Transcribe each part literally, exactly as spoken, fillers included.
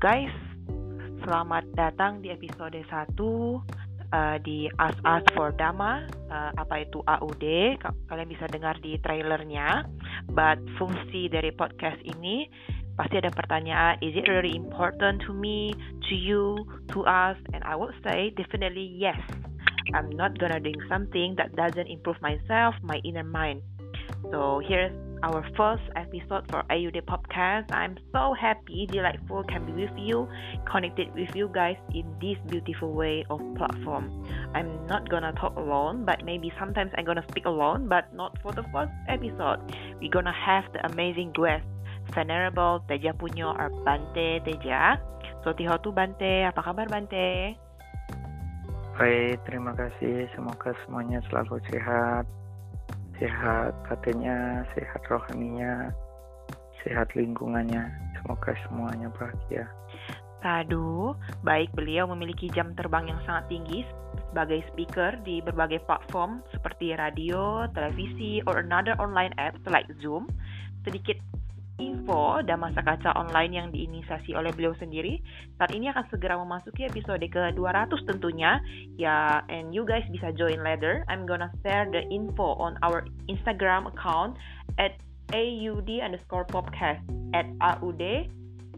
guys, selamat datang di episode satu uh, di Ask Us for Dhamma, uh, apa itu A U D. Kalian bisa dengar di trailernya. But fungsi dari podcast ini pasti ada pertanyaan, is it really important to me, to you, to us? And I would say definitely yes. I'm not gonna doing something that doesn't improve myself, my inner mind. So here's our first episode for A U D Podcast. I'm so happy, delightful can be with you, connected with you guys in this beautiful way of platform. I'm not gonna talk alone, but maybe sometimes I'm gonna speak alone, but not for the first episode. We're gonna have the amazing guest, Venerable Teja Puñño or Bante Teja. So tihotu Bante, apa kabar Bante? Baik, terima kasih. Semoga semuanya selalu sehat. Sehat batinnya, sehat rohaninya, sehat lingkungannya. Semoga semuanya bahagia. Tadu, baik, beliau memiliki jam terbang yang sangat tinggi sebagai speaker di berbagai platform seperti radio, televisi, or another online app like Zoom. Sedikit info dan Masa Kaca Online yang diinisiasi oleh beliau sendiri. Saat ini akan segera memasuki episode ke dua ratus tentunya. Ya, and you guys bisa join later. I'm gonna share the info on our Instagram account at A U D underscore podcast at A U D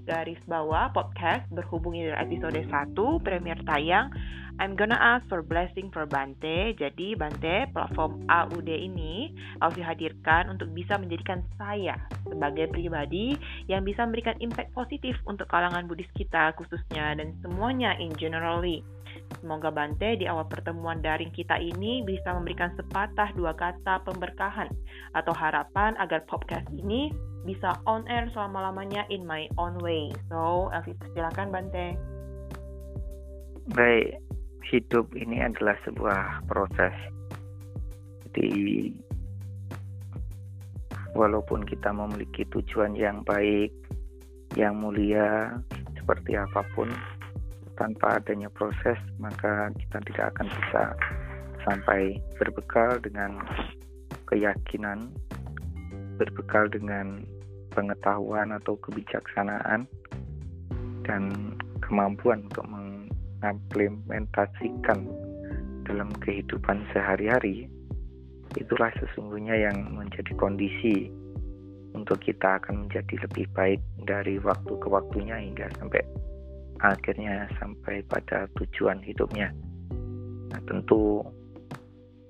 garis bawah podcast berhubungi dengan episode satu premier tayang. I'm gonna ask for blessing for Bante. Jadi Bante, platform A U D ini Alfi hadirkan untuk bisa menjadikan saya sebagai pribadi yang bisa memberikan impact positif untuk kalangan Buddhis kita khususnya dan semuanya in generally. Semoga Bante di awal pertemuan daring kita ini bisa memberikan sepatah dua kata pemberkahan atau harapan agar podcast ini bisa on air selama-lamanya in my own way. So, Alfi, silakan Bante. Baik. Hidup ini adalah sebuah proses. Jadi walaupun kita memiliki tujuan yang baik, yang mulia, seperti apapun, tanpa adanya proses maka kita tidak akan bisa sampai. Berbekal dengan keyakinan, berbekal dengan pengetahuan atau kebijaksanaan dan kemampuan untuk mengimplementasikan dalam kehidupan sehari-hari, itulah sesungguhnya yang menjadi kondisi untuk kita akan menjadi lebih baik dari waktu ke waktunya hingga sampai akhirnya sampai pada tujuan hidupnya. Nah, tentu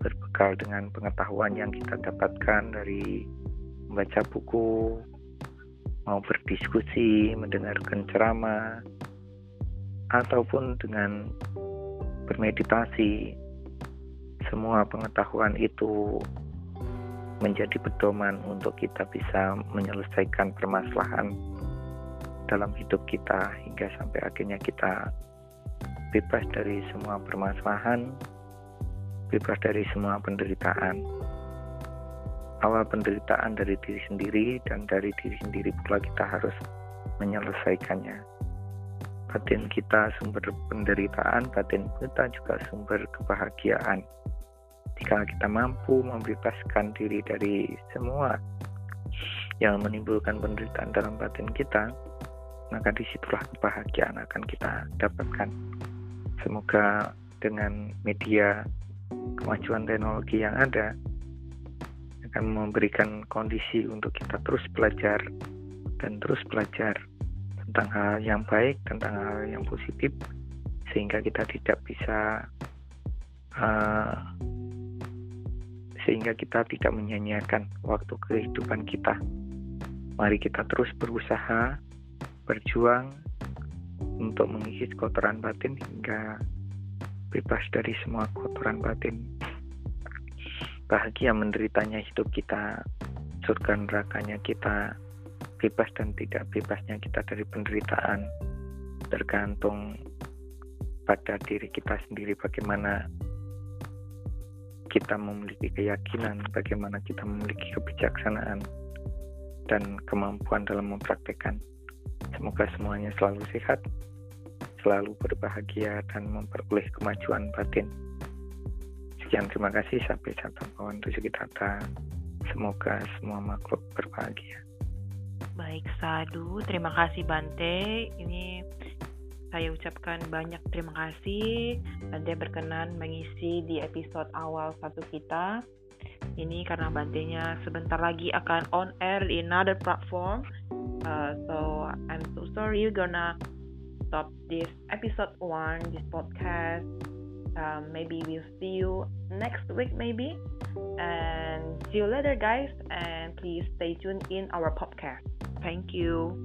berbekal dengan pengetahuan yang kita dapatkan dari membaca buku, mau berdiskusi, mendengarkan ceramah, ataupun dengan bermeditasi, semua pengetahuan itu menjadi pedoman untuk kita bisa menyelesaikan permasalahan dalam hidup kita hingga sampai akhirnya kita bebas dari semua permasalahan, bebas dari semua penderitaan. Awal penderitaan dari diri sendiri dan dari diri sendiri pula kita harus menyelesaikannya. Batin kita sumber penderitaan, batin kita juga sumber kebahagiaan. Jika kita mampu membebaskan diri dari semua yang menimbulkan penderitaan dalam batin kita, maka disitulah kebahagiaan akan kita dapatkan. Semoga dengan media kemajuan teknologi yang ada akan memberikan kondisi untuk kita terus belajar dan terus belajar tentang hal yang baik, tentang hal yang positif, sehingga kita tidak bisa uh, sehingga kita tidak menyia-nyiakan waktu kehidupan kita. Mari kita terus berusaha, berjuang untuk mengikis kotoran batin hingga bebas dari semua kotoran batin. Bahagia menderitanya hidup kita, surga nerakanya kita, bebas dan tidak bebasnya kita dari penderitaan tergantung pada diri kita sendiri, bagaimana kita memiliki keyakinan, bagaimana kita memiliki kebijaksanaan dan kemampuan dalam mempraktikkan. Semoga semuanya selalu sehat, selalu berbahagia dan memperoleh kemajuan batin. Sekian, terima kasih. Sampai jumpa kawan tujuh kita. Semoga semua makhluk berbahagia. Baik, sadu. Terima kasih Bante. Ini saya ucapkan banyak terima kasih Bante berkenan mengisi di episode awal satu kita. Ini karena Bantenya sebentar lagi akan on air di another platform. Uh, so I'm so sorry you're gonna stop this episode one, this podcast. Uh, maybe we'll see you next week maybe. And see you later guys. And please stay tuned in our podcast. Thank you.